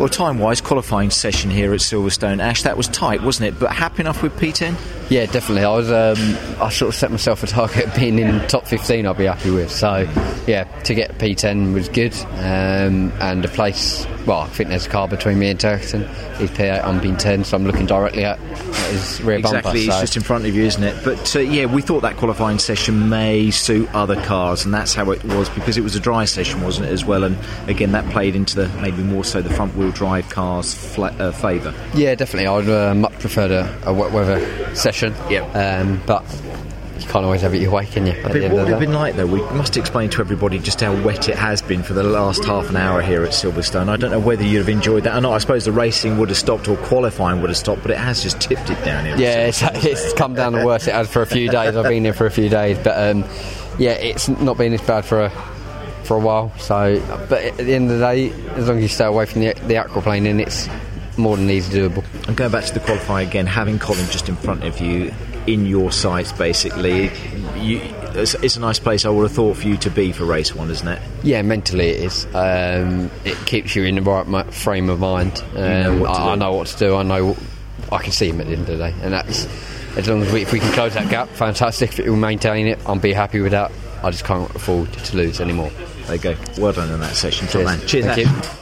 Well, time-wise, qualifying session here at Silverstone. Ash, that was tight, wasn't it? But happy enough with P10? Yeah, definitely. I was. I sort of set myself a target of being in top 15. I'll be happy with. So, yeah, to get P10 was good. And a place. Well, I think there's a car between me and Turkington. He's P8, I'm P10, so I'm looking directly at his rear bumper. Exactly, it's just in front of you, isn't it? But yeah, we thought that qualifying session may suit other cars, and that's how it was, because it was a dry session, wasn't it, as well? And again, that played into the maybe more so the front wheel drive cars favour. Yeah, definitely. I'd much preferred a wet weather session. Yeah. But you can't always have it your way, can you? What would it have been like, though? We must explain to everybody just how wet it has been for the last half an hour here at Silverstone. I don't know whether you'd have enjoyed that or not. I suppose the racing would have stopped or qualifying would have stopped, but it has just tipped it down here. Yeah, it's come down the worst it has for a few days. I've been here for a few days, but yeah, it's not been this bad for a while. So, but at the end of the day, as long as you stay away from the aquaplane, then it's more than easily doable. And going back to the qualifying again, having Colin just in front of you, in your sights basically, it's a nice place I would have thought for you to be for race one, isn't it? Yeah, mentally it is. It keeps you in the right frame of mind. I know what to do. I can see him at the end of the day, and that's as long as if we can close that gap, fantastic. If it will maintain it, I'll be happy with that. I just can't afford to lose anymore. There you go. Well done in that session. Cheers. Thank you.